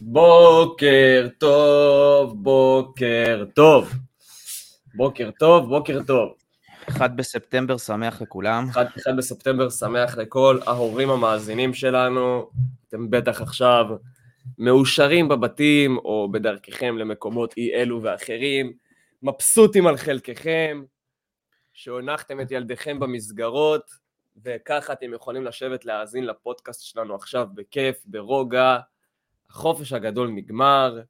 בוקר טוב. 1 בספטמבר שמח לכולם. 1 בספטמבר שמח לכל ההורים המאזינים שלנו. אתם בטח עכשיו מאושרים בבתים או בדרככם למקומות אי אלו ואחרים, מבסוטים על חלקכם, שהונחתם את ילדיכם במסגרות, וככה אתם יכולים לשבת להאזין לפודקאסט שלנו עכשיו בכיף, ברוגע. החופש הגדול נגמר,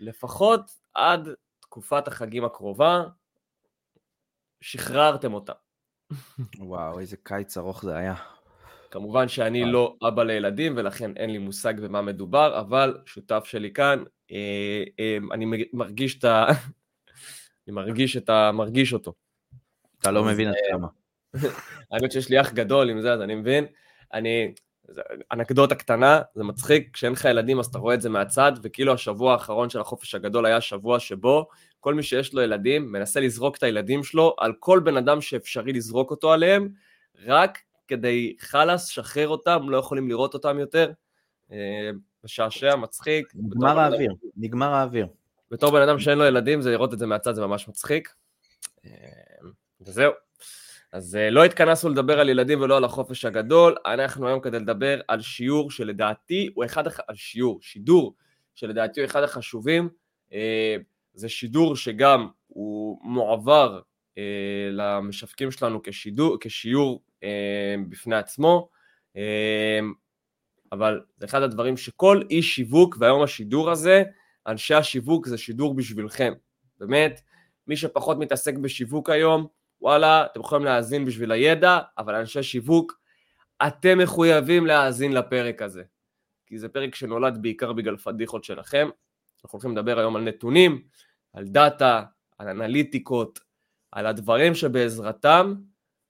לפחות עד תקופת החגים הקרובה, שחררתם אותה. וואו, איזה קיץ ארוך זה היה. כמובן שאני לא אבא לילדים, ולכן אין לי מושג במה מדובר, אבל שותף שלי כאן, אני מרגיש את ה... מרגיש אותו. אתה לא מבין את כמה. אני חושב שיש לי אח גדול עם זה, אז אני מבין. אנקדוטה קטנה, זה מצחיק, כשאין לך ילדים אז אתה רואה את זה מהצד, וכאילו השבוע האחרון של החופש הגדול היה שבוע שבו כל מי שיש לו ילדים מנסה לזרוק את הילדים שלו על כל בן אדם שאפשרי לזרוק אותו עליהם, רק כדי חלס, שחרר אותם, לא יכולים לראות אותם יותר, משעשע, מצחיק. נגמר האוויר. בתור בן אדם שאין לו ילדים, זה לראות את זה מהצד, זה ממש מצחיק. וזהו. אז לא התכנסנו לדבר על ילדים ולא על החופש הגדול, אנחנו היום כדי לדבר על שיעור שלדעתי הוא שידור שלדעתי הוא אחד החשובים, זה שידור שגם הוא מועבר למשווקים שלנו כשיעור בפני עצמו, אבל זה אחד הדברים שכל אי שיווק, והיום השידור הזה, אנשי השיווק זה שידור בשבילכם, באמת, מי שפחות מתעסק בשיווק היום, וואלה, אתם יכולים להאזין בשביל הידע, אבל אנשי שיווק, אתם מחויבים להאזין לפרק הזה. כי זה פרק שנולד בעיקר בגלל פדיחות שלכם. אנחנו הולכים לדבר היום על נתונים, על דאטה, על אנליטיקות, על הדברים שבעזרתם,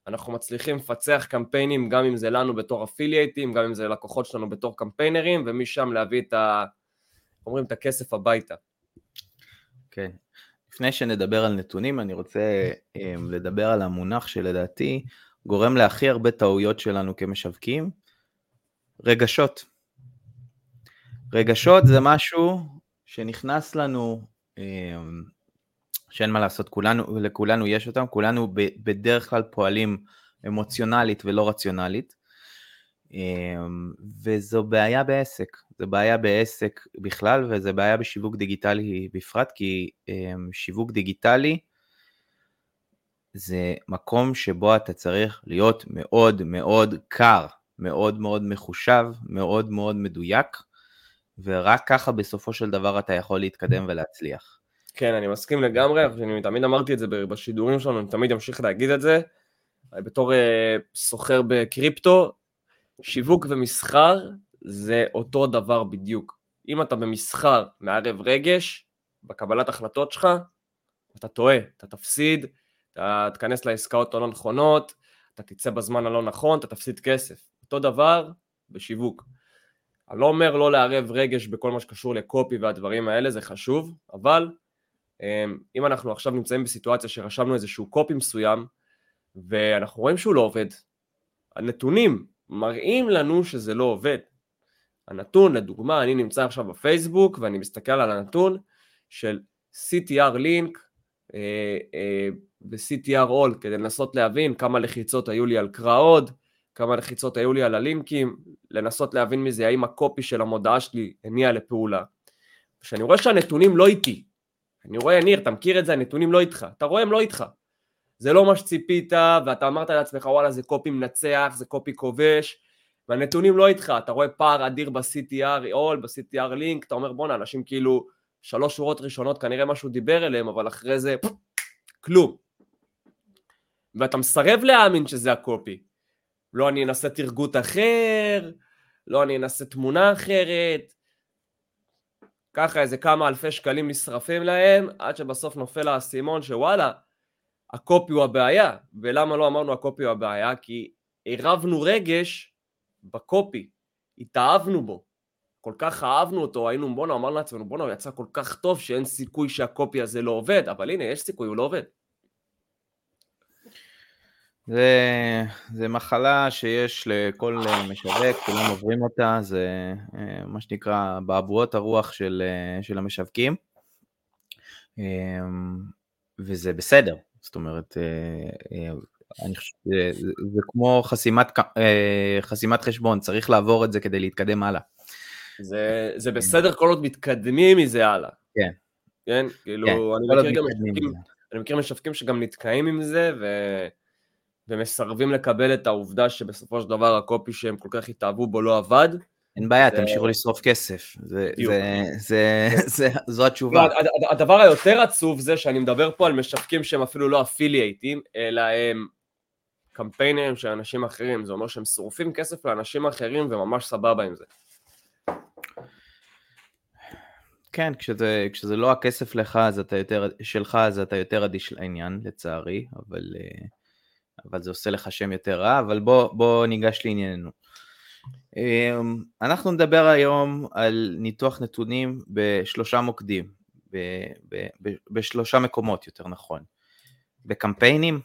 אנחנו מצליחים לפצח קמפיינים, גם אם זה לנו בתור אפילייטים, גם אם זה לקוחות שלנו בתור קמפיינרים, ומשם להביא את, אומרים, את הכסף הביתה. כן. לפני שנדבר על נתונים, אני רוצה לדבר על המונח שלדעתי גורם להכי הרבה טעויות שלנו כמשווקים, רגשות. רגשות זה משהו שנכנס לנו, שאין מה לעשות, לכולנו יש אותם, כולנו בדרך כלל פועלים אמוציונלית ולא רציונלית, וזו בעיה בעסק, זו בעיה בעסק בכלל, וזו בעיה בשיווק דיגיטלי בפרט, כי שיווק דיגיטלי זה מקום שבו אתה צריך להיות מאוד מאוד קר, מאוד מאוד מחושב, מאוד מאוד מדויק, ורק ככה בסופו של דבר אתה יכול להתקדם ולהצליח. כן, אני מסכים לגמרי, אני תמיד אמרתי את זה בשידורים שלנו, אני תמיד אמשיך להגיד את זה, בתור סוחר בקריפטו, שיווק ומסחר זה אותו דבר בדיוק. אם אתה במסחר מערב רגש, בקבלת החלטות שלך, אתה טועה, אתה תפסיד, אתה תכנס לעסקאות לא נכונות, אתה תצא בזמן הלא נכון, אתה תפסיד כסף. אותו דבר בשיווק. אני לא אומר לא לערב רגש בכל מה שקשור לקופי והדברים האלה, זה חשוב, אבל אם אנחנו עכשיו נמצאים בסיטואציה שרשמנו איזשהו קופי מסוים, ואנחנו רואים שהוא לא עובד, הנתונים מראים לנו שזה לא עובד. הנתון, לדוגמה, אני נמצא עכשיו בפייסבוק, ואני מסתכל על הנתון של CTR link ו-CTR all, כדי לנסות להבין כמה לחיצות היו לי על קראוד, כמה לחיצות היו לי על הלינקים, לנסות להבין מזה, האם הקופי של המודעה שלי הניע לפעולה. כשאני רואה שהנתונים לא איתי, אני רואה, ניר, אתה מכיר את זה, הנתונים לא איתך, אתה רואה, הם לא איתך. זה לא מה שציפית, ואתה אמרת לעצמך, וואלה, זה קופי מנצח, זה קופי כובש, והנתונים לא איתך, אתה רואה פער אדיר ב-CTR all, ב-CTR link, אתה אומר, בונה, אנשים כאילו, 3 שורות ראשונות, כנראה משהו דיבר אליהם, אבל אחרי זה, כלום. ואתה מסרב להאמין שזה הקופי. לא, אני אנסה תרגות אחר, לא, אני אנסה תמונה אחרת, ככה איזה כמה אלפי שקלים נשרפים להם, עד שבסוף נופל האסימון שוואלה, הקופי הוא הבעיה, ולמה לא אמרנו הקופי הוא הבעיה? כי עירבנו רגש בקופי, התאהבנו בו, כל כך אהבנו אותו, היינו בונה, אמרנו לעצמנו, בונה, הוא יצא כל כך טוב שאין סיכוי שהקופי הזה לא עובד, אבל הנה, יש סיכוי, הוא לא עובד. זה מחלה שיש לכל משווק, כולם עוברים אותה, זה מה שנקרא באבועות הרוח של המשווקים, וזה בסדר, זאת אומרת, אני חושב, זה כמו חסימת חשבון, צריך לעבור את זה כדי להתקדם הלאה. זה בסדר כל עוד מתקדמים מזה הלאה. כן. כן, כאילו, אני מכיר משווקים שגם נתקעים עם זה, ומסרבים לקבל את העובדה שבסופו של דבר הקופי שהם כל כך התאהבו בו לא עבד. אין בעיה, תמשיכו לשרוף כסף. זו התשובה. הדבר היותר עצוב זה שאני מדבר פה על משווקים שהם אפילו לא אפילייטים, אלא הם קמפיינרים של אנשים אחרים. זה אומר שהם שורפים כסף לאנשים אחרים וממש סבבה עם זה. כן, כשזה לא הכסף שלך, אז אתה יותר אדיש לעניין, לצערי, אבל זה עושה לך שם יותר רע, אבל בוא ניגש לענייננו. אנחנו נדבר היום על ניתוח נתונים בשלושה מוקדים, בשלושה מקומות יותר נכון, בקמפיינים,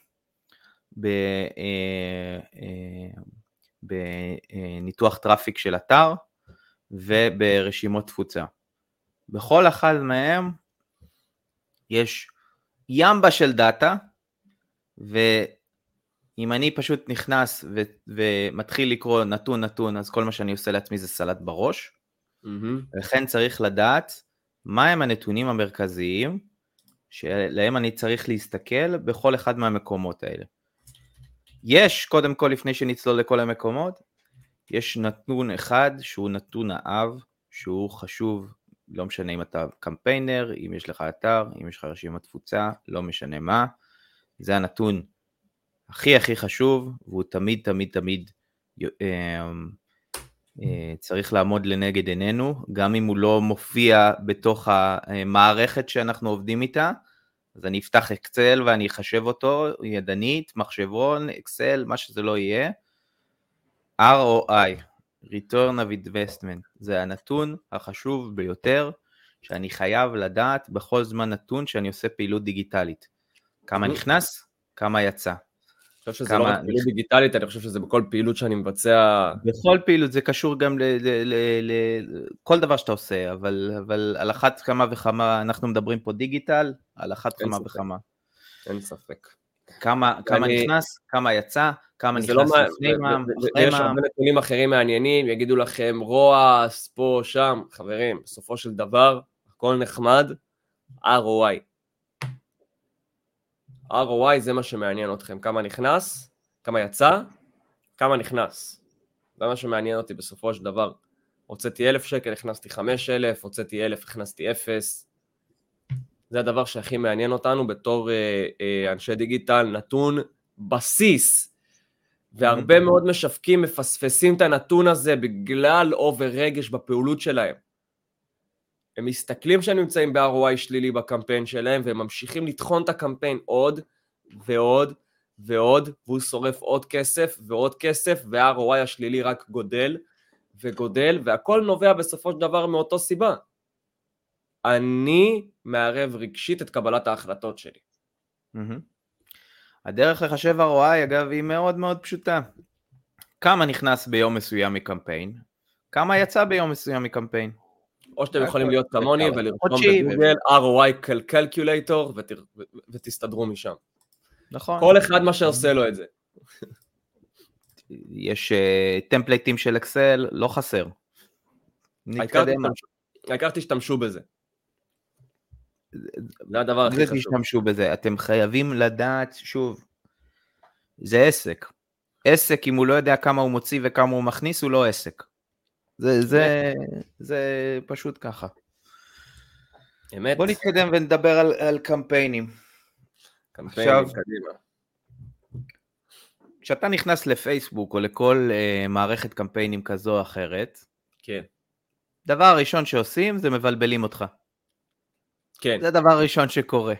בניתוח טראפיק של אתר, וברשימות תפוצה. בכל אחד מהם יש ימבה של דאטה, ואם אני פשוט נכנס ומתחיל לקרוא נתון, אז כל מה שאני עושה לעצמי זה סלט בראש, לכן צריך לדעת מהם הנתונים המרכזיים, שלהם אני צריך להסתכל בכל אחד מהמקומות האלה. יש, קודם כל לפני שנצלול לכל המקומות, יש נתון אחד שהוא נתון האב, שהוא חשוב, לא משנה אם אתה קמפיינר, אם יש לך אתר, אם יש לך רשימת תפוצה, לא משנה מה. זה הנתון הכי הכי חשוב, והוא תמיד תמיד תמיד צריך לעמוד לנגד עינינו, גם אם הוא לא מופיע בתוך המערכת שאנחנו עובדים איתה, אז אני אפתח אקסל ואני אחשב אותו, ידנית, מחשבון, אקסל, מה שזה לא יהיה. ROI. Return of Investment, זה הנתון החשוב ביותר שאני חייב לדעת בכל זמן נתון שאני עושה פעילות דיגיטלית. כמה נכנס, כמה יצא. אני חושב שזה לא רק פעילות דיגיטלית, אני חושב שזה בכל פעילות שאני מבצע. בכל פעילות, זה קשור גם לכל דבר שאתה עושה, אבל על אחת כמה וכמה, אנחנו מדברים פה דיגיטל, על אחת כמה וכמה. אין ספק. כמה נכנס, כמה יצא, כמה נכנס לפנים, יש הרבה נתונים אחרים מעניינים, יגידו לכם רועס, פה, שם, חברים, בסופו של דבר, הכל נחמד, ROI. ROI זה מה שמעניין אתכם, כמה נכנס, כמה יצא, כמה נכנס. זה מה שמעניין אותי בסופו של דבר. הוצאתי 1,000 שקל, הכנסתי 5,000, הוצאתי 1,000, הכנסתי 0. זה הדבר שהכי מעניין אותנו בתור אנשי דיגיטל, נתון בסיס, והרבה מאוד משווקים מפספסים את הנתון הזה בגלל אובר רגש בפעולות שלהם. הם מסתכלים שהם נמצאים ב-ROI שלילי בקמפיין שלהם, והם ממשיכים לטחון את הקמפיין עוד ועוד ועוד, והוא שורף עוד כסף ועוד כסף, וה-ROI השלילי רק גודל וגודל, והכל נובע בסופו של דבר מאותו סיבה. אני מערב רגשית את קבלת ההחלטות שלי. הדרך לחשב ROI, אגב, היא מאוד מאוד פשוטה. כמה נכנס ביום מסוים מקמפיין? כמה יצא ביום מסוים מקמפיין? או שאתם יכולים להיות כמוני ולרשום בגוגל ROI Calculator ותסתדרו משם. נכון. כל אחד מה שעושה לו את זה. יש טמפלייטים של אקסל, לא חסר. נתקדם. העיקר תשתמשו בזה. זה הדבר הכי חשוב. תשתמשו בזה, אתם חייבים לדעת, שוב, זה עסק. עסק, אם הוא לא יודע כמה הוא מוציא וכמה הוא מכניס, הוא לא עסק. זה פשוט ככה. אמת. בוא נתקדם ונדבר על קמפיינים. קמפיינים, קדימה. כשאתה נכנס לפייסבוק או לכל מערכת קמפיינים כזו או אחרת, כן. הדבר הראשון שעושים זה מבלבלים אותך. כן. זה הדבר הראשון שקורה.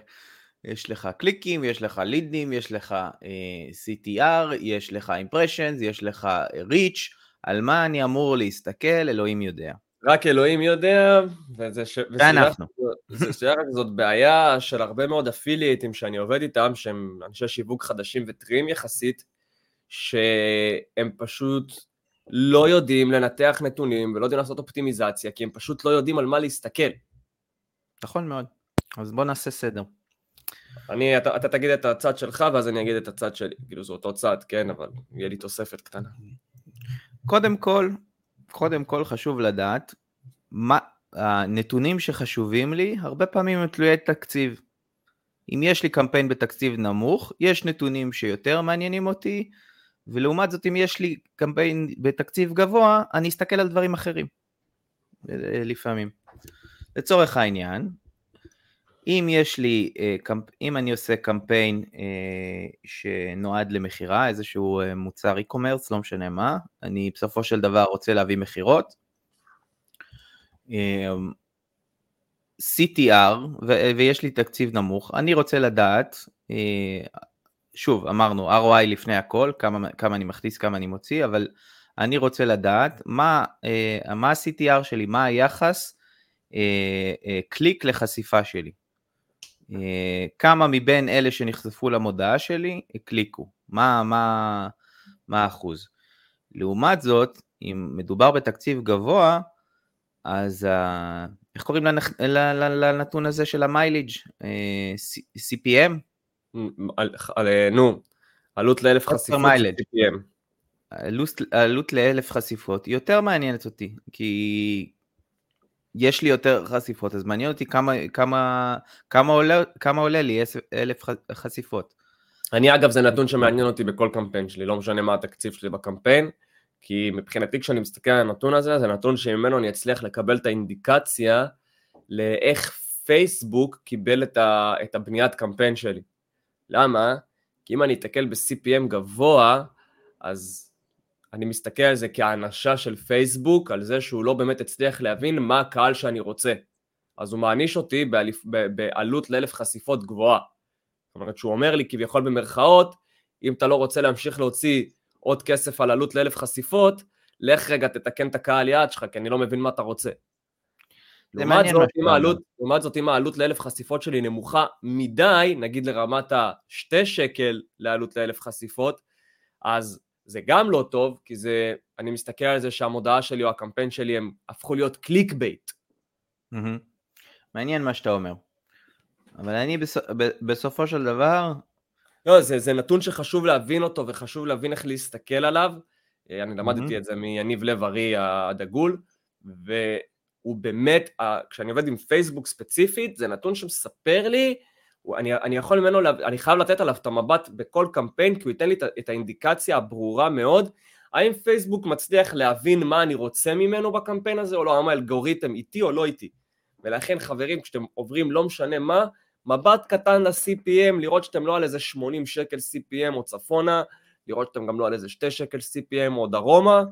יש לך קליקים, יש לך לידים, יש לך CTR, יש לך impressions, יש לך reach, על מה אני אמור להסתכל, אלוהים יודע. רק אלוהים יודע, זאת בעיה של הרבה מאוד אפילייטים שאני עובד איתם, שהם אנשי שיווק חדשים וטריים יחסית, שהם פשוט לא יודעים לנתח נתונים, ולא יודעים לעשות אופטימיזציה, כי הם פשוט לא יודעים על מה להסתכל. נכון מאוד, אז בוא נעשה סדר. אתה תגיד את הצד שלך, ואז אני אגיד את הצד שלי, כאילו זה אותו צד, כן, אבל יהיה לי תוספת קטנה. קודם כל חשוב לדעת, מה הנתונים שחשובים לי, הרבה פעמים הם תלויי תקציב. אם יש לי קמפיין בתקציב נמוך, יש נתונים שיותר מעניינים אותי, ולעומת זאת אם יש לי קמפיין בתקציב גבוה, אני אסתכל על דברים אחרים, לפעמים. לצורך העניין, אם אני עושה קמפיין שנועד למחירה, איזשהו מוצר e-commerce, לא משנה מה, אני בסופו של דבר רוצה להביא מחירות, CTR, ויש לי תקציב נמוך, אני רוצה לדעת, שוב, אמרנו, ROI לפני הכל, כמה אני מכניס, כמה אני מוציא, אבל אני רוצה לדעת, מה ה-CTR שלי, מה היחס, קליק לחשיפה שלי. כמה מבין אלה שנחשפו למודעה שלי, קליקו. מה האחוז? לעומת זאת, אם מדובר בתקציב גבוה, אז איך קוראים לנתון הזה של המייליג'? CPM? עלות לאלף חשיפות CPM. עלות לאלף חשיפות, יותר מעניינת אותי, כי יש לי יותר חשיפות, אז מעניין אותי כמה עולה לי 1000 חשיפות. אני אגב, זה נתון שמעניין אותי בכל קמפיין שלי, לא משנה מה התקציב שלי בקמפיין, כי מבחינתי כשאני מסתכל על הנתון הזה, זה נתון שממנו אני אצליח לקבל את האינדיקציה, לאיך פייסבוק קיבל את הבניית קמפיין שלי. למה? כי אם אני אתקל ב-CPM גבוה, אז אני מסתכל על זה כאנשה של פייסבוק, על זה שהוא לא באמת הצליח להבין מה הקהל שאני רוצה. אז הוא מעניש אותי בעלות לאלף חשיפות גבוהה. זאת אומרת, שהוא אומר לי כביכול במרכאות, אם אתה לא רוצה להמשיך להוציא עוד כסף על עלות לאלף חשיפות, לך רגע תתקן את הקהל יעד שלך, כי אני לא מבין מה אתה רוצה. לעומת זאת, אם העלות לאלף חשיפות שלי נמוכה מדי, נגיד לרמת ה$2 לעלות לאלף חשיפות, אז זה גם לא טוב, כי אני מסתכל על זה שהמודעה שלי או הקמפיין שלי הם הפכו להיות קליק בייט. מעניין מה שאתה אומר. אבל אני בסופו של דבר... לא, זה נתון שחשוב להבין אותו, וחשוב להבין איך להסתכל עליו. אני למדתי את זה מיניב לב-ארי הדגול, והוא באמת, כשאני עובד עם פייסבוק ספציפית, זה נתון שמספר לי, אני חייב לתת עליו את המבט בכל קמפיין, כי הוא ייתן לי את האינדיקציה הברורה מאוד, האם פייסבוק מצליח להבין מה אני רוצה ממנו בקמפיין הזה, או לא, האם האלגוריתם איתי או לא איתי. ולכן חברים, כשאתם עוברים לא משנה מה, מבט קטן ל-CPM, לראות שאתם לא על איזה $80 CPM או צפונה, לראות שאתם גם לא על איזה $2 CPM או דרומה,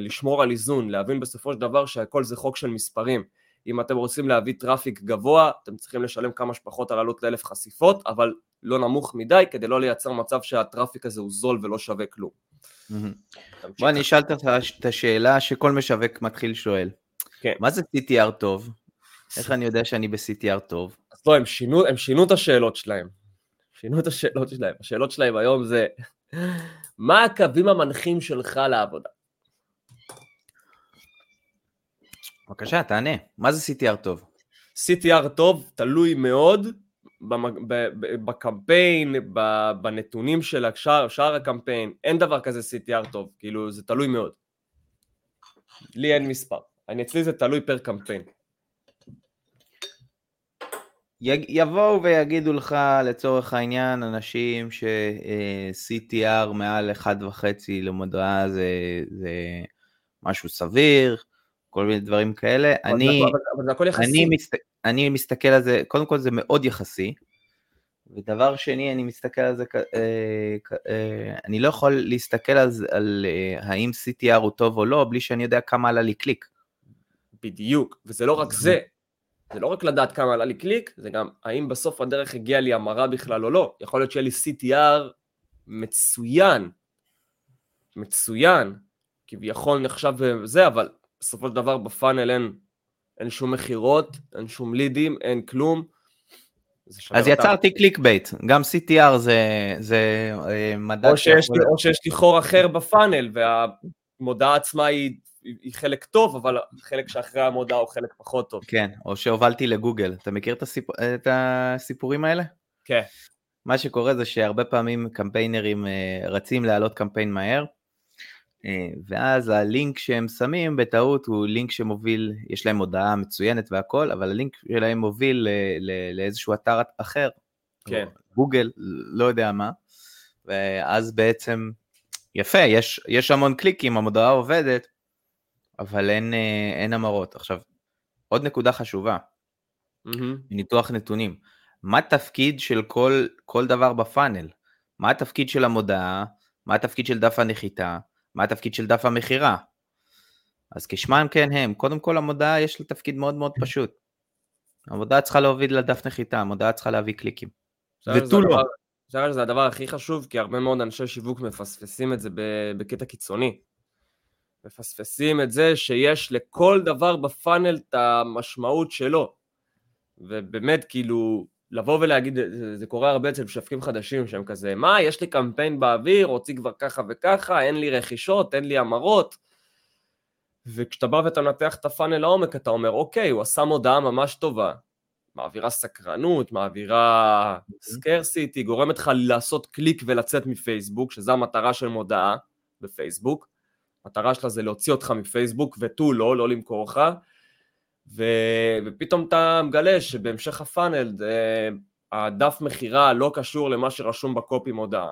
לשמור על איזון, להבין בסופו של דבר שהכל זה חוק של מספרים. אם אתם רוצים להביא טראפיק גבוה, אתם צריכים לשלם כמה שפחות על עלות לאלף חשיפות, אבל לא נמוך מדי, כדי לא לייצר מצב שהטראפיק הזה הוא זול ולא שווה כלום. בוא, אני אשאל את השאלה שכל משווק מתחיל שואל. מה זה CTR טוב? איך אני יודע שאני ב-CTR טוב? אז לא, הם שינו את השאלות שלהם. השאלות שלהם היום זה, מה הקווים המנחים שלך לעבודה? בבקשה, תענה. מה זה CTR טוב? CTR טוב תלוי מאוד בקמפיין, בנתונים של שאר הקמפיין. אין דבר כזה CTR טוב, כאילו זה תלוי מאוד. לי אין מספר. אצלי זה תלוי פר קמפיין. יבואו ויגידו לך לצורך העניין אנשים ש-CTR מעל 1.5 למודעה זה משהו סביר, כל מיני דברים כאלה, אני מסתכל על זה, קודם כל זה מאוד יחסי, ודבר שני, אני מסתכל על זה, אני לא יכול להסתכל על האם CTR הוא טוב או לא, בלי שאני יודע כמה עלה לי קליק. בדיוק, וזה לא רק זה, זה לא רק לדעת כמה עלה לי קליק, זה גם האם בסוף הדרך הגיעה לי המרה בכלל או לא, יכול להיות שיהיה לי CTR מצוין, כביכול נחשב וזה, אבל בסופו של דבר בפאנל אין שום מחירות, אין שום לידים, אין כלום. אז יצרתי קליק בייט, גם CTR זה מדע. או שיש לי חור אחר בפאנל, והמודעה עצמה היא חלק טוב, אבל חלק שאחרי המודעה הוא חלק פחות טוב. כן, או שהובלתי לגוגל. אתה מכיר את הסיפורים האלה? כן. מה שקורה זה שהרבה פעמים קמפיינרים רצים להעלות קמפיין מהר, ואז הלינק שהם שמים בטעות הוא לינק שמוביל, יש להם הודעה מצוינת והכל, אבל הלינק שלהם מוביל לאיזשהו אתר אחר, כן. גוגל, לא יודע מה, ואז בעצם, יפה, יש המון קליקים, המודעה עובדת, אבל אין אמרות. עכשיו, עוד נקודה חשובה, ניתוח נתונים, מה התפקיד של כל דבר בפאנל? מה התפקיד של המודעה? מה התפקיד של דף הנחיתה? מה התפקיד של דף המחירה? אז כשמם כן הם, קודם כל המודעה יש לה תפקיד מאוד מאוד פשוט. המודעה צריכה להוביל לדף נחיתה, המודעה צריכה להביא קליקים. ותולו. עכשיו זה הדבר הכי חשוב, כי הרבה מאוד אנשי שיווק מפספסים את זה בקטע קיצוני. מפספסים את זה שיש לכל דבר בפאנל את המשמעות שלו. ובאמת כאילו, לבוא ולהגיד, זה קורה הרבה אצל משווקים חדשים שהם כזה, מה, יש לי קמפיין באוויר, הוציא כבר ככה וככה, אין לי רכישות, אין לי אמרות, וכשאתה בא ואתה נתח את הפאנל לעומק, אתה אומר, אוקיי, הוא עשה מודעה ממש טובה, מעבירה סקרנות, מעבירה סקרסיטי, גורמת לך לעשות קליק ולצאת מפייסבוק, שזו המטרה של מודעה בפייסבוק, המטרה שלה זה להוציא אותך מפייסבוק, ותו לא, לא למכור אותך, ופתאום אתה מגלה שבהמשך הפאנל הדף מחירה לא קשור למה שרשום בקופי מודעה.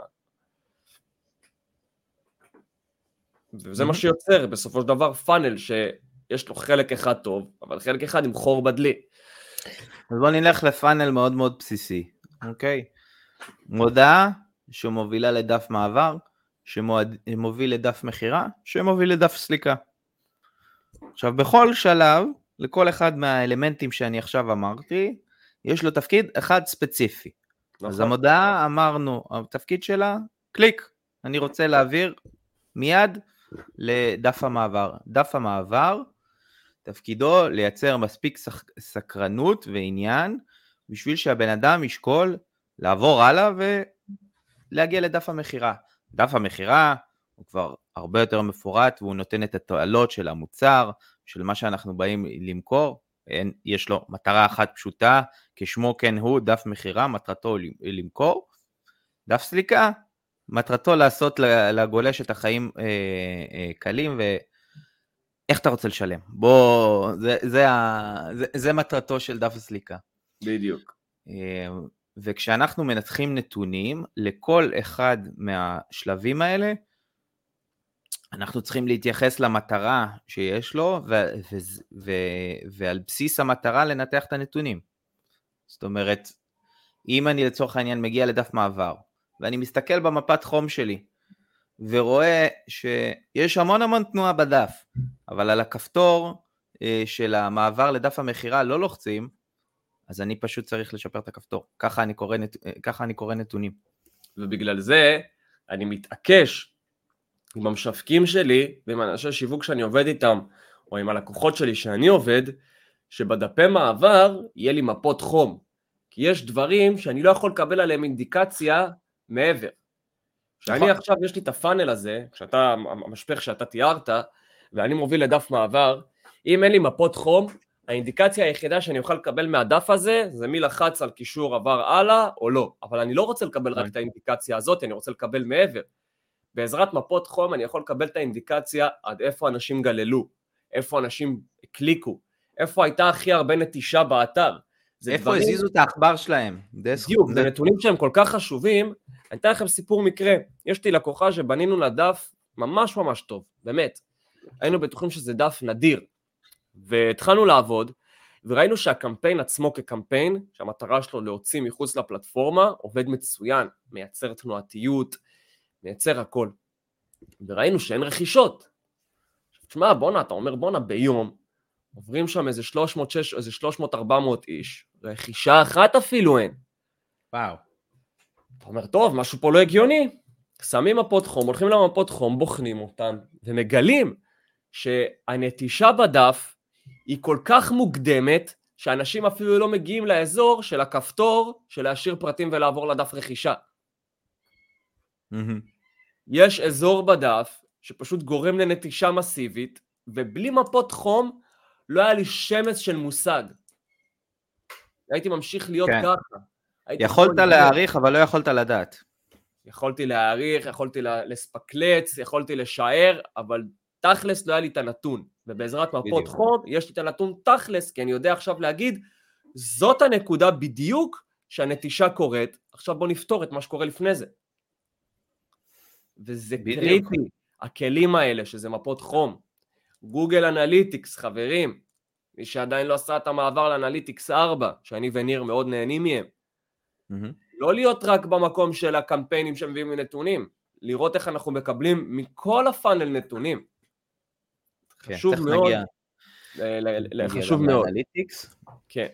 וזה מה שיוצר בסופו של דבר פאנל שיש לו חלק אחד טוב, אבל חלק אחד עם חור בדלי. אז בוא נלך לפאנל מאוד מאוד בסיסי, אוקיי? מודעה שמובילה לדף מעבר, שמוביל לדף מחירה, שמוביל לדף סליקה. עכשיו בכל שלב, לכל אחד מהאלמנטים שאני עכשיו אמרתי, יש לו תפקיד אחד ספציפי. אז המודעה אמרנו, התפקיד שלה, קליק. אני רוצה להעביר מיד לדף המעבר. דף המעבר, תפקידו לייצר מספיק סקרנות ועניין, בשביל שהבן אדם ישקול לעבור הלאה ולהגיע לדף המחירה. דף המחירה הוא כבר הרבה יותר מפורט, והוא נותן את התועלות של המוצר, של מה שאנחנו באים למכור, יש לו מטרה אחת פשוטה, כשמו כן הוא, דף מחירה, מטרתו למכור, דף סליקה, מטרתו לעשות לגולש את החיים קלים, ואיך אתה רוצה לשלם? בוא, זה מטרתו של דף הסליקה. בדיוק. וכשאנחנו מנתחים נתונים, לכל אחד מהשלבים האלה, אנחנו צריכים להתייחס למטרה שיש לו, ועל בסיס המטרה לנתח את הנתונים. זאת אומרת, אם אני לצורך העניין מגיע לדף מעבר, ואני מסתכל במפת חום שלי, ורואה שיש המון המון תנועה בדף, אבל על הכפתור של המעבר לדף המחירה לא לוחצים, אז אני פשוט צריך לשפר את הכפתור. ככה אני קורא נתונים. ובגלל זה, אני מתעקש, עם המשווקים שלי, ועם אנשי שיווק שאני עובד איתם, או עם הלקוחות שלי שאני עובד, שבדפי מעבר יהיה לי מפות חום. כי יש דברים שאני לא יכול לקבל עליהם אינדיקציה מעבר. שאני עכשיו, יש לי את הפאנל הזה, כשאתה, המשפך שאתה תיארת, ואני מוביל לדף מעבר, אם אין לי מפות חום, האינדיקציה היחידה שאני אוכל לקבל מהדף הזה, זה מי לחץ על קישור עבר הלאה או לא. אבל אני לא רוצה לקבל רק את האינדיקציה הזאת, אני רוצה לקבל מעבר. בעזרת מפות חום אני יכול לקבל את האינדיקציה עד איפה אנשים גללו, איפה אנשים קליקו, איפה הייתה הכי הרבה נטישה באתר. איפה הזיזו את האחבר שלהם. בדיוק, זה נתונים שהם כל כך חשובים. אני אתן לכם סיפור מקרה. יש לי לקוחה שבנינו לדף ממש ממש טוב, באמת. היינו בטוחים שזה דף נדיר. והתחלנו לעבוד, וראינו שהקמפיין עצמו כקמפיין, שהמטרה שלו להוציא מחוץ לפלטפורמה, עובד מצוין, מייצר תנועתיות, מייצר הכל. וראינו שאין רכישות. תשמע, בונה, אתה אומר, בונה, ביום, עוברים שם איזה 300-400 איש, רכישה אחת אפילו אין. וואו. אתה אומר, טוב, משהו פה לא הגיוני. שמים מפות חום, הולכים למפות חום, בוחנים אותם, ומגלים שהנטישה בדף היא כל כך מוקדמת, שאנשים אפילו לא מגיעים לאזור של הכפתור, של להשאיר פרטים ולעבור לדף רכישה. יש אזור בדף שפשוט גורם לנטישה מסיבית, ובלי מפות חום לא היה לי שמץ של מושג. הייתי ממשיך להיות ככה. יכולת להעריך, אבל לא יכולת לדעת. יכולתי להעריך, יכולתי לספקלץ, יכולתי לשער, אבל תכלס לא היה לי את הנתון. ובעזרת מפות חום יש לי את הנתון תכלס, כי אני יודע עכשיו להגיד, זאת הנקודה בדיוק שהנטישה קורית, עכשיו בוא נפתור את מה שקורה לפני זה. וזה קריטי, הכלים האלה, שזה מפות חום. גוגל אנליטיקס, חברים, מי שעדיין לא עשה את המעבר לאנליטיקס 4, שאני וניר מאוד נהנים מהם. לא להיות רק במקום של הקמפיינים שמביאים מנתונים, לראות איך אנחנו מקבלים מכל הפאנל נתונים. חשוב מאוד. חשוב מאוד. אנליטיקס? כן.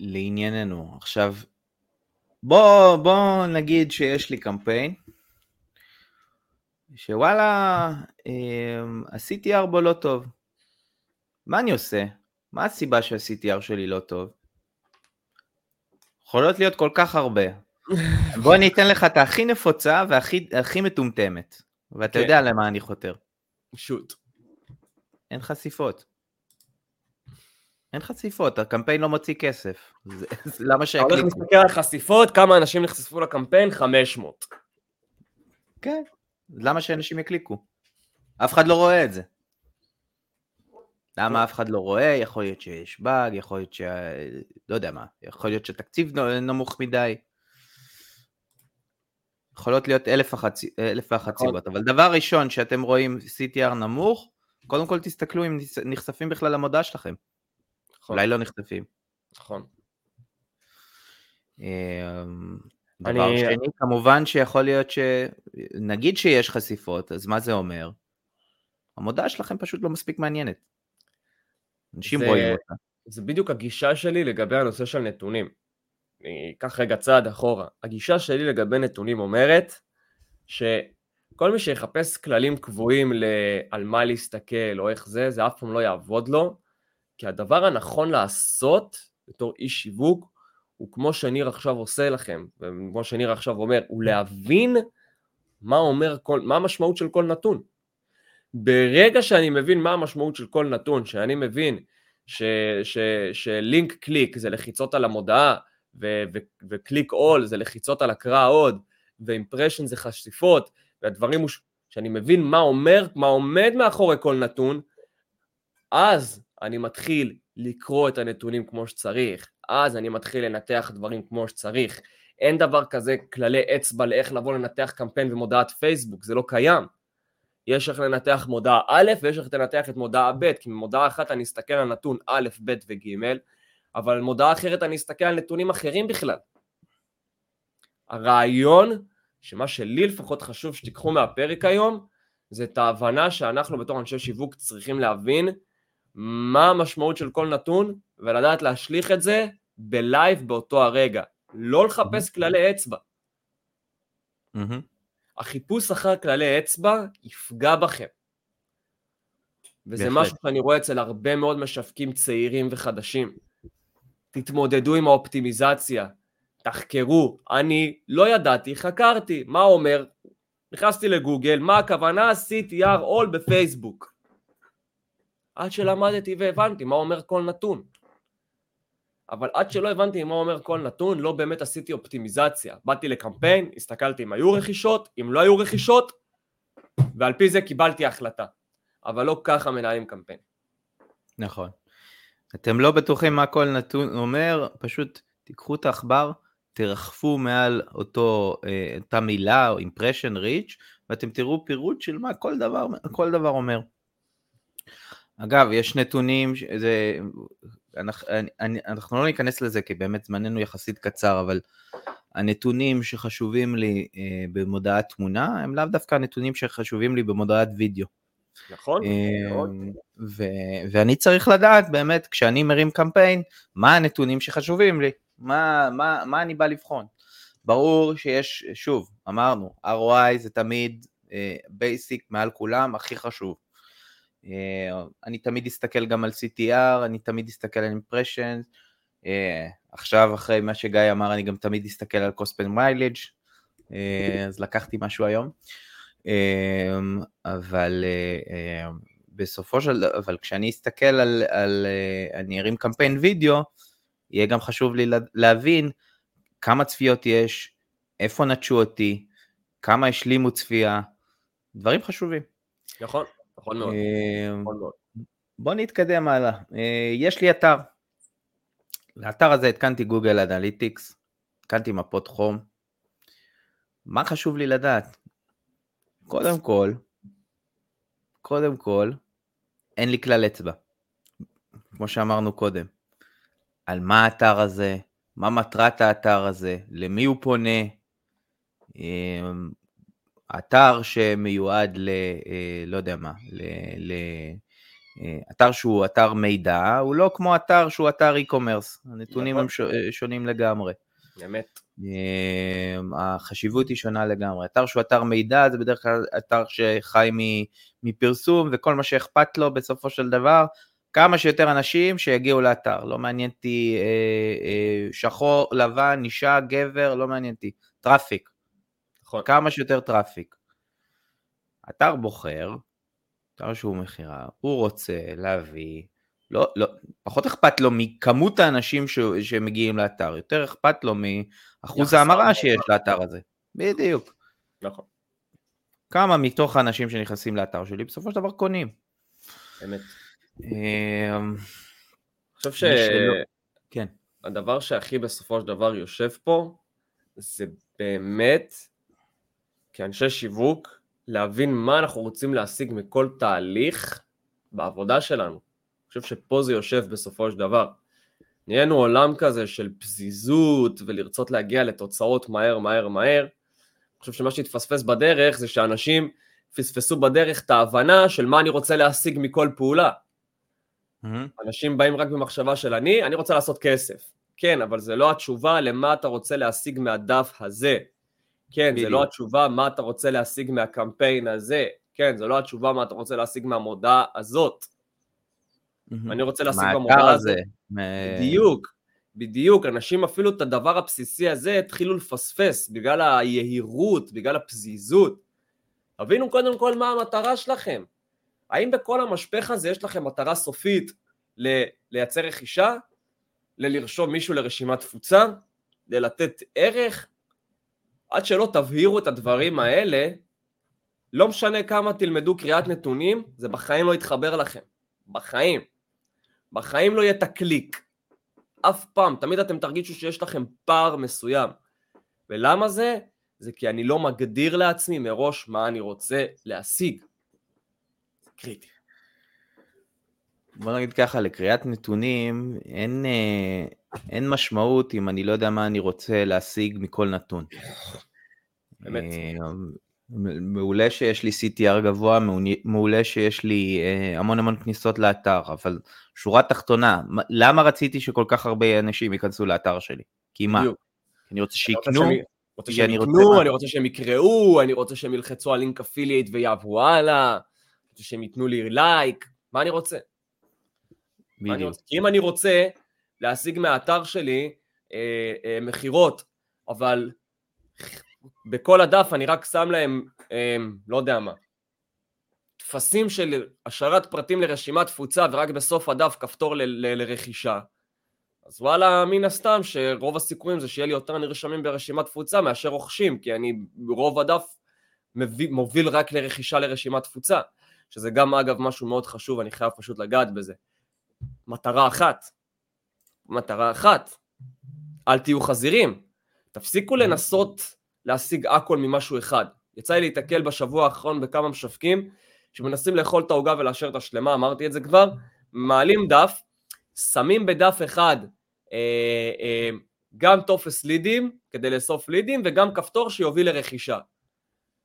לענייננו, עכשיו, בוא נגיד שיש לי קמפיין, שוואלה, ה-CTR בו לא טוב. מה אני עושה? מה הסיבה שה-CTR שלי לא טוב? יכולות להיות כל כך הרבה. בוא אני אתן לך את הכי נפוצה והכי מטומטמת. ואתה יודע למה אני חותר. פשוט. אין חשיפות. אין חשיפות, הקמפיין לא מוציא כסף. למה שהקליפו? הולך מסתכל על חשיפות, כמה אנשים נחשפו לקמפיין? 500. כן. למה שאנשים יקליקו? אף אחד לא רואה את זה. למה אף אחד לא רואה? יכול להיות שיש באג, יכול להיות לא יודע מה, יכול להיות שתקציב נמוך מדי. יכולות להיות 1,001 סיבות, אבל דבר ראשון שאתם רואים CTR נמוך, קודם כל תסתכלו אם נחשפים בכלל למודעה שלכם. אולי לא נחשפים. נכון. דבר שני, כמובן שיכול להיות נגיד שיש חשיפות, אז מה זה אומר? המודעה שלכם פשוט לא מספיק מעניינת. אנשים רואים אותה. זה בדיוק הגישה שלי לגבי הנושא של נתונים. אני אקח רגע צעד אחורה. הגישה שלי לגבי נתונים אומרת, שכל מי שיחפש כללים קבועים על מה להסתכל או איך זה, זה אף פעם לא יעבוד לו, כי הדבר הנכון לעשות, בתור איש שיווק, הוא כמו שניר עכשיו עושה לכם, וכמו שניר עכשיו אומר, הוא להבין מה המשמעות של כל נתון. ברגע שאני מבין מה המשמעות של כל נתון, שאני מבין שלינק קליק זה לחיצות על המודעה, וקליק אול זה לחיצות על הקרא עוד, ואימפרשן זה חשיפות, והדברים שאני מבין מה עומד מאחורי כל נתון, אז אני מתחיל לקרוא את הנתונים כמו שצריך, אז אני מתחיל לנתח דברים כמו שצריך. אין דבר כזה כללי אצבע לאיך לבוא לנתח קמפיין ומודעת פייסבוק, זה לא קיים. יש איך לנתח מודעה א' ויש איך לנתח את מודעה ב', כי במודעה אחת אני אסתכל על נתון א', ב' וג', אבל במודעה אחרת אני אסתכל על נתונים אחרים בכלל. הרעיון, שמה שלי לפחות חשוב שתיקחו מהפרק היום, זה את ההבנה שאנחנו בתור אנשי שיווק צריכים להבין מה המשמעות של כל נתון, ולדעת להשליך את זה בלייב באותו הרגע. לא לחפש כללי אצבע. החיפוש אחר כללי אצבע יפגע בכם. וזה משהו שאני רואה אצל הרבה מאוד משווקים צעירים וחדשים. תתמודדו עם האופטימיזציה, תחקרו, אני לא ידעתי, חקרתי, מה אומר? נכנסתי לגוגל, מה הכוונה? CTR all בפייסבוק. עד שלמדתי והבנתי מה אומר כל נתון. אבל עד שלא הבנתי מה אומר כל נתון, לא באמת עשיתי אופטימיזציה. באתי לקמפיין, הסתכלתי אם היו רכישות, אם לא היו רכישות, ועל פי זה קיבלתי החלטה. אבל לא ככה מנהלים קמפיין. נכון. אתם לא בטוחים מה כל נתון אומר, פשוט תיקחו את העכבר, תרחפו מעל אותה מילה או impression reach, ואתם תראו פירוט של מה כל דבר אומר. אגב, יש נתונים, אנחנו לא ניכנס לזה, כי באמת זמננו יחסית קצר, אבל הנתונים שחשובים לי במודעת תמונה, הם לאו דווקא הנתונים שחשובים לי במודעת וידאו. נכון. ואני צריך לדעת באמת, כשאני מרים קמפיין, מה הנתונים שחשובים לי, מה אני בא לבחון. ברור שיש, שוב, אמרנו, ROI זה תמיד בייסיק מעל כולם, הכי חשוב. אני תמיד אסתכל גם על CTR, אני תמיד אסתכל על impressions, עכשיו אחרי מה שגיא אמר, אני גם תמיד אסתכל על cost per mileage, אז לקחתי משהו היום, אבל בסופו של דבר, אבל כשאני אסתכל על אני ארים קמפיין וידאו, יהיה גם חשוב לי להבין כמה צפיות יש, איפה נטשו אותי, כמה השלימו צפייה, דברים חשובים. נכון, נכון מאוד. בוא נתקדם הלאה. יש לי אתר. לאתר הזה התקנתי גוגל אנליטיקס, התקנתי מפות חום. מה חשוב לי לדעת? קודם כל, אין לי כלל אצבע. כמו שאמרנו קודם. על מה האתר הזה, מה מטרת האתר הזה, למי הוא פונה, אתר שמיועד ל, לא יודע מה, אתר שהוא אתר מידע, הוא לא כמו אתר שהוא אתר e-commerce, הנתונים הם שונים לגמרי. באמת. החשיבות היא שונה לגמרי. אתר שהוא אתר מידע, זה בדרך כלל אתר שחי מפרסום, וכל מה שאכפת לו בסופו של דבר, כמה שיותר אנשים שיגיעו לאתר, לא מעניין אותי שחור, לבן, אישה, גבר, לא מעניין אותי, טראפיק, כמה שיותר טראפיק. אתר בוחר, אתר שהוא מכירה, הוא רוצה להביא, פחות אכפת לו מכמות האנשים שמגיעים לאתר, יותר אכפת לו מאחוז ההמרה שיש לאתר הזה, בדיוק. נכון. כמה מתוך האנשים שנכנסים לאתר שלי, בסופו של דבר קונים. באמת. אני חושב שהדבר שהכי בסופו של דבר יושב פה זה באמת כאנשי שיווק להבין מה אנחנו רוצים להשיג מכל תהליך בעבודה שלנו. אני חושב שפה זה יושב בסופו של דבר. נהיינו עולם כזה של פזיזות ולרצות להגיע לתוצאות מהר מהר מהר. אני חושב שמה שהתפספס בדרך זה שאנשים פספסו בדרך את ההבנה של מה אני רוצה להשיג מכל פעולה. אנשים באים רק במחשבה של אני רוצה לעשות כסף. כן, אבל זה לא התשובה למה אתה רוצה להשיג מהדף הזה. כן, זה לא התשובה מה אתה רוצה להשיג מהקמפיין הזה. כן, זה לא התשובה מה אתה רוצה להשיג מהמודעה הזאת. אני רוצה להשיג במודעה הזאת. בדיוק, אנשים אפילו את הדבר הבסיסי הזה התחילו לפספס, בגלל היהירות, בגלל הפזיזות. הבינו קודם כל מה המטרה שלכם. האם בכל המשפך הזה יש לכם מטרה סופית לייצר רכישה, ללרשום מישהו לרשימת תפוצה, ללתת ערך? עד שלא תבהירו את הדברים האלה, לא משנה כמה תלמדו קריאת נתונים, זה בחיים לא יתחבר לכם. בחיים. בחיים לא יהיה תקליק. אף פעם, תמיד אתם תרגישו שיש לכם פער מסוים. ולמה זה? זה כי אני לא מגדיר לעצמי מראש מה אני רוצה להשיג. קריטי. בוא נגיד ככה, לקריאת נתונים, אין משמעות אם אני לא יודע מה אני רוצה להשיג מכל נתון. באמת. מעולה שיש לי CTR גבוה, מעולה שיש לי המון המון כניסות לאתר, אבל שורה תחתונה, למה רציתי שכל כך הרבה אנשים ייכנסו לאתר שלי? כי מה? אני רוצה שיקנו? אני רוצה שהם יקראו, אני רוצה שהם ילחצו על לינק אפילייט ויעברו הלאה. שהם ייתנו לי לייק, מה אני רוצה? כי אם אני רוצה להשיג מהאתר שלי מחירות, אבל בכל הדף אני רק שם להם, לא יודע מה, תפסים של השארת פרטים לרשימת תפוצה, ורק בסוף הדף כפתור לרכישה, אז וואלה, מן הסתם שרוב הסיכויים זה שיהיה לי יותר נרשמים ברשימת תפוצה מאשר רוכשים, כי אני רוב הדף מוביל רק לרכישה לרשימת תפוצה. שזה גם אגב משהו מאוד חשוב, אני חייב פשוט לגעת בזה. מטרה אחת, אל תהיו חזירים, תפסיקו לנסות להשיג הכל ממשהו אחד. יצא לי להתקל בשבוע האחרון בכמה משווקים, שמנסים לאכול את העוגה ולאשר את השלמה, אמרתי את זה כבר, מעלים דף, שמים בדף אחד, גם טופס לידים, כדי לאסוף לידים, וגם כפתור שיוביל לרכישה.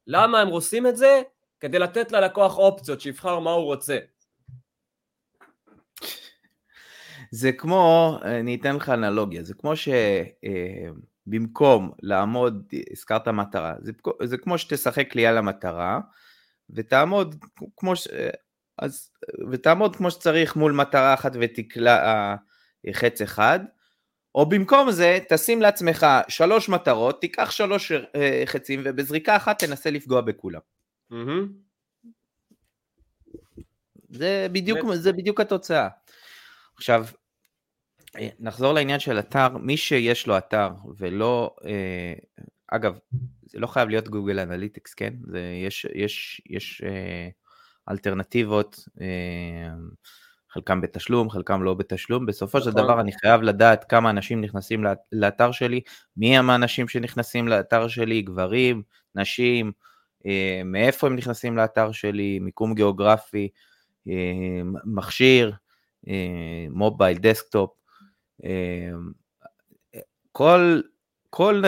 למה הם עושים את זה? כדי לתת ללקוח אופציות, שיבחר מה הוא רוצה. זה כמו, אני אתן לך אנלוגיה, זה כמו במקום לעמוד, הזכרת המטרה, זה כמו שתשחק ליד המטרה, ותעמוד כמו שצריך מול מטרה אחת ותקלע חץ אחד, או במקום זה תשים לעצמך 3 מטרות, תיקח 3 חצים, ובזריקה אחת תנסה לפגוע בכולם. זה בדיוק התוצאה. עכשיו, נחזור לעניין של אתר, מי שיש לו אתר ולא, אגב, זה לא חייב להיות גוגל אנליטיקס, כן? יש אלטרנטיבות, חלקם בתשלום, חלקם לא בתשלום, בסופו של דבר אני חייב לדעת כמה אנשים נכנסים לאתר שלי, מי הם האנשים שנכנסים לאתר שלי, גברים, נשים, מאיפה הם נכנסים לאתר שלי, מיקום גיאוגרפי, מכשיר, מובייל, דסקטופ, כל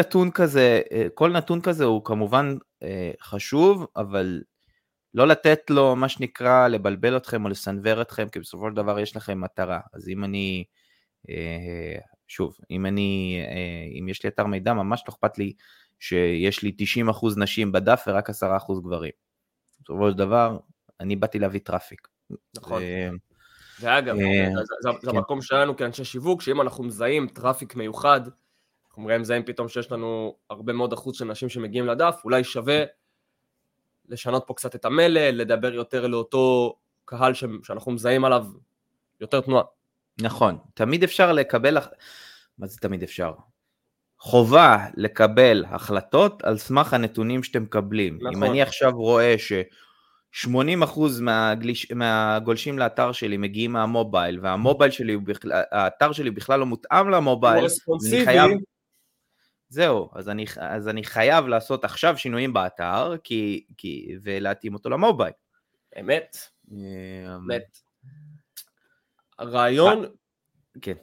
נתון כזה הוא כמובן חשוב, אבל לא לתת לו מה שנקרא לבלבל אתכם או לסנבר אתכם, כי בסופו של דבר יש לכם מטרה. אז אם יש לי אתר מידע, ממש לא אכפת לי שיש לי 90% נשים בדף ורק 10% גברים. בסופו של דבר, אני באתי להביא טראפיק. נכון. ואגב, זה המקום שלנו כאנשי שיווק, שאם אנחנו מזהים טראפיק מיוחד, אנחנו מזהים פתאום שיש לנו הרבה מאוד אחוז של נשים שמגיעים לדף, אולי שווה לשנות פה קצת את המלא, לדבר יותר לאותו קהל שאנחנו מזהים עליו יותר תנועה. נכון, תמיד אפשר לקבל, מה זה תמיד אפשר? חובה לקבל החלטות על סמך הנתונים שאתם מקבלים. נכון. אם אני עכשיו רואה ש 80% מהגולשים לאתר שלי מגיעים מהמובייל, והאתר שלי בכלל לא מותאם למובייל, זהו, אז אני חייב לעשות עכשיו שינויים באתר, ולהתאים אותו למובייל. אמת. אמת. הרעיון, כן.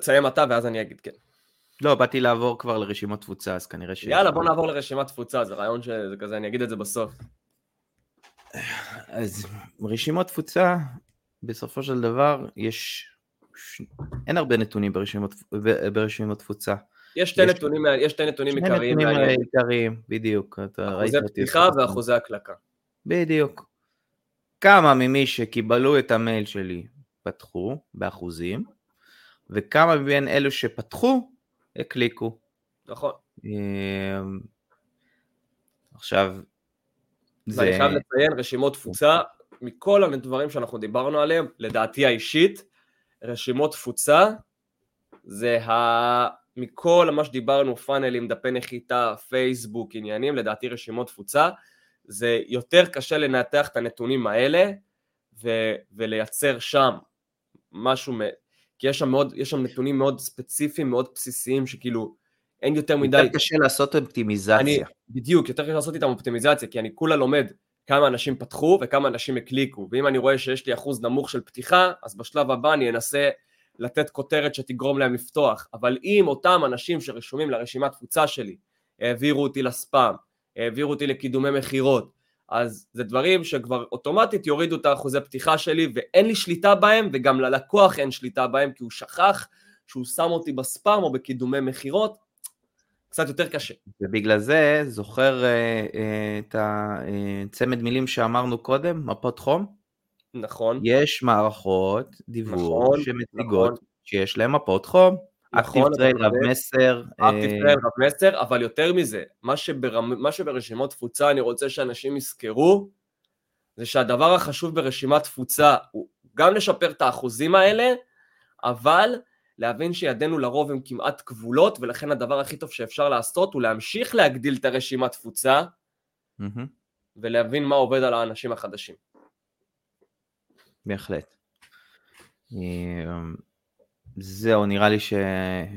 תסיים אתה ואז אני אגיד, כן. לא, באתי לעבור כבר לרשימת תפוצה, אז כנראה ש... יאללה, בוא נעבור לרשימת תפוצה, זה רעיון שזה כזה, אני אגיד את זה בסוף. אז רשימות תפוצה, בסופו של דבר, אין הרבה נתונים ברשימות תפוצה. יש שני נתונים עיקריים. שני נתונים עיקריים, בדיוק. אחוזי פתיחה ואחוזי הקלקה. בדיוק. כמה ממי שקיבלו את המייל שלי פתחו באחוזים, וכמה מבין אלו שפתחו, הקליקו. נכון. עכשיו, ואני חייב לציין, רשימות תפוצה, מכל הדברים שאנחנו דיברנו עליהם, לדעתי האישית, רשימות תפוצה, זה מכל מה שדיברנו, פאנלים, דפי נחיתה, פייסבוק, עניינים, לדעתי רשימות תפוצה, זה יותר קשה לנתח את הנתונים האלה, ולייצר שם משהו, כי יש שם נתונים מאוד ספציפיים, מאוד בסיסיים, שכאילו, אין יותר מדי. יותר קשה לעשות אופטימיזציה. בדיוק, יותר קשה לעשות איתם אופטימיזציה, כי אני כולה לומד כמה אנשים פתחו וכמה אנשים הקליקו, ואם אני רואה שיש לי אחוז נמוך של פתיחה, אז בשלב הבא אני אנסה לתת כותרת שתגרום להם לפתוח, אבל אם אותם אנשים שרשומים לרשימת תפוצה שלי, העבירו אותי לספאם, העבירו אותי לקידומי מחירות, אז זה דברים שכבר אוטומטית יורידו את האחוזי פתיחה שלי, ואין לי שליטה בהם, וגם ללקוח אין שליטה בהם, כי הוא שכח שהוא שם אותי בספאם או בקידומי מחירות, קצת יותר קשה. ובגלל זה זוכר את הצמד מילים שאמרנו קודם, מפות חום? נכון. יש מערכות דיוור נכון, שמציגות נכון. שיש להם מפות חום, נכון, אקטיב טרייל רב מסר. אקטיב טרייל רב מסר, אבל יותר מזה, מה שברשימות תפוצה אני רוצה שאנשים יזכרו, זה שהדבר החשוב ברשימת תפוצה הוא גם לשפר את האחוזים האלה, אבל להבין שידינו לרוב הם כמעט כבולות, ולכן הדבר הכי טוב שאפשר לעשות הוא להמשיך להגדיל את הרשימת תפוצה, ולהבין מה עובד על האנשים החדשים. בהחלט. זהו, נראה לי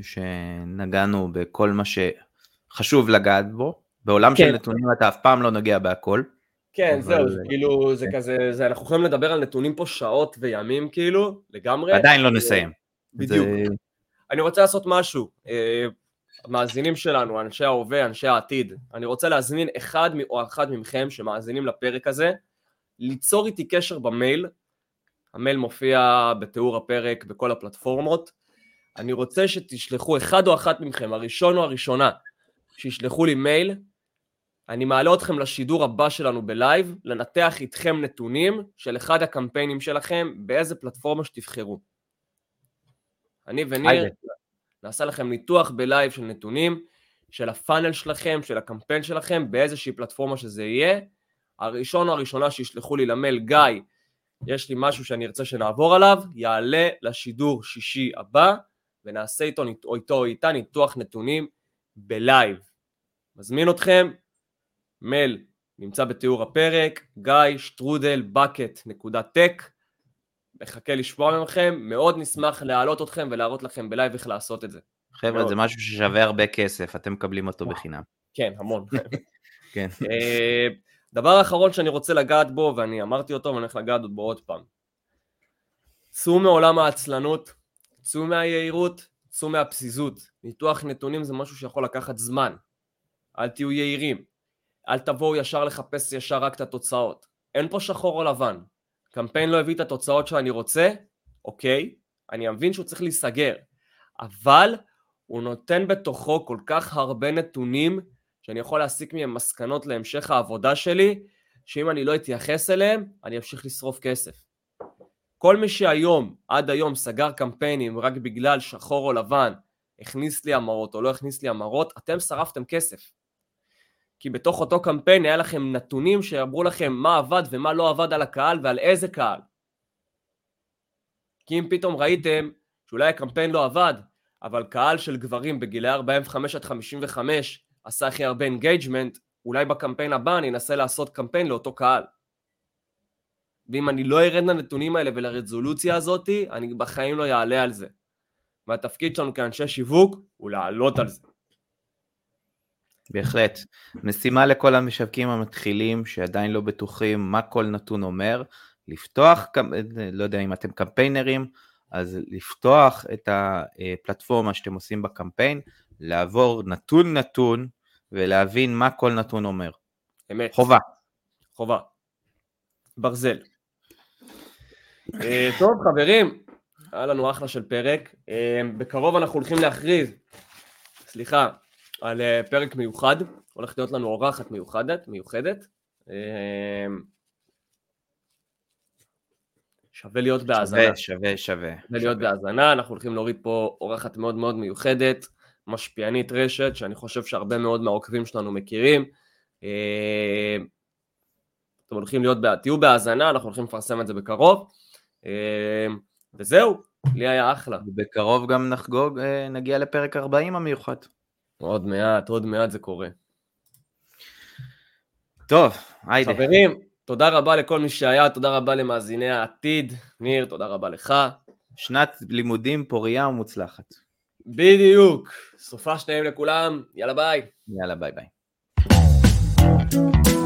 שנגענו בכל מה שחשוב לגעת בו. בעולם של נתונים אתה אף פעם לא נוגע בהכל. כן, זהו, כאילו זה כזה, אנחנו יכולים לדבר על נתונים פה שעות וימים כאילו, לגמרי. עדיין לא נסיים. בדיוק. אני רוצה לעשות משהו, המאזינים שלנו, אנשי ההווה, אנשי העתיד, אני רוצה להזמין אחד או אחת ממכם שמאזינים לפרק הזה, ליצור איתי קשר במייל, המייל מופיע בתיאור הפרק בכל הפלטפורמות, אני רוצה שתשלחו אחד או אחת מכם, הראשון או הראשונה, שישלחו לי מייל, אני מעלה אתכם לשידור הבא שלנו בלייב, לנתח איתכם נתונים של אחד הקמפיינים שלכם, באיזה פלטפורמה שתבחרו. אני וניר, נעשה לכם ניתוח בלייב של נתונים, של הפאנל שלכם, של הקמפיין שלכם, באיזושהי פלטפורמה שזה יהיה. הראשון או הראשונה שישלחו לי למייל, גיא, יש לי משהו שאני ארצה שנעבור עליו, יעלה לשידור שישי הבא, ונעשה איתו ניתוח נתונים בלייב. מזמין אתכם, מייל נמצא בתיאור הפרק, גיא שטרודל bucket.tech, מחכה לשמוע ממכם, מאוד נשמח להעלות אתכם ולהראות לכם בלייב איך לעשות את זה. חבר'ה, זה משהו ששווה הרבה כסף, אתם מקבלים אותו בחינם. כן, המון. כן. דבר האחרון שאני רוצה לגעת בו, ואני אמרתי אותו, ואני הולך לגעת בו עוד פעם. צאו מעולם העצלנות, צאו מהיעירות, צאו מהפסיזות. ניתוח נתונים זה משהו שיכול לקחת זמן. אל תהיו יעירים. אל תבואו ישר לחפש ישר רק את התוצאות. אין פה שחור או לבן. קמפיין לא הביא את התוצאות שאני רוצה, אוקיי, אני מבין שהוא צריך להיסגר. אבל הוא נותן בתוכו כל כך הרבה נתונים שאני יכול להסיק מהם מסקנות להמשך העבודה שלי, שאם אני לא אתייחס אליהם, אני אמשיך לשרוף כסף. כל מי שהיום, עד היום, סגר קמפיינים רק בגלל שחור או לבן, הכניס לי המרות או לא הכניס לי המרות, אתם שרפתם כסף. כי בתוך אותו קמפיין היה לכם נתונים שאמרו לכם מה עבד ומה לא עבד על הקהל ועל איזה קהל. כי אם פתאום ראיתם שאולי הקמפיין לא עבד, אבל קהל של גברים בגילי 45 עד 55, עשה הכי הרבה אינגייג'מנט, אולי בקמפיין הבא אני אנסה לעשות קמפיין לאותו קהל. ואם אני לא ארד לנתונים האלה ולרזולוציה הזאת, אני בחיים לא אעלה על זה. והתפקיד שלנו כאנשי שיווק הוא לעלות על זה. בהחלט. משימה לכל המשווקים המתחילים שעדיין לא בטוחים מה כל נתון אומר, לפתוח, לא יודע אם אתם קמפיינרים, אז לפתוח את הפלטפורמה שאתם עושים בקמפיין, לעבור נתון נתון ולהבין מה כל נתון אומר. אמת. חובה. חובה. ברזל. טוב חברים, היה לנו אחלה של פרק. בקרוב אנחנו הולכים להכריז, סליחה, על פרק מיוחד. הולכת להיות לנו אורחת מיוחדת. שווה להיות בהאזנה. שווה להיות בהאזנה. אנחנו הולכים להוריד פה אורחת מאוד מאוד מיוחדת. משפיענית רשת, שאני חושב שהרבה מאוד מהעוקבים שלנו מכירים. אתם הולכים להיות, תהיו בהאזנה, אנחנו הולכים לפרסם את זה בקרוב. וזהו, לי היה אחלה. בקרוב גם נחגוג, נגיע לפרק 40 המיוחד. עוד מעט זה קורה. טוב, היידה. חברים, תודה רבה לכל מי שהיה, תודה רבה למאזיני העתיד. ניר, תודה רבה לך. שנת לימודים פוריה ומוצלחת. בדיוק, סופה שניים לכולם, יאללה ביי. יאללה ביי.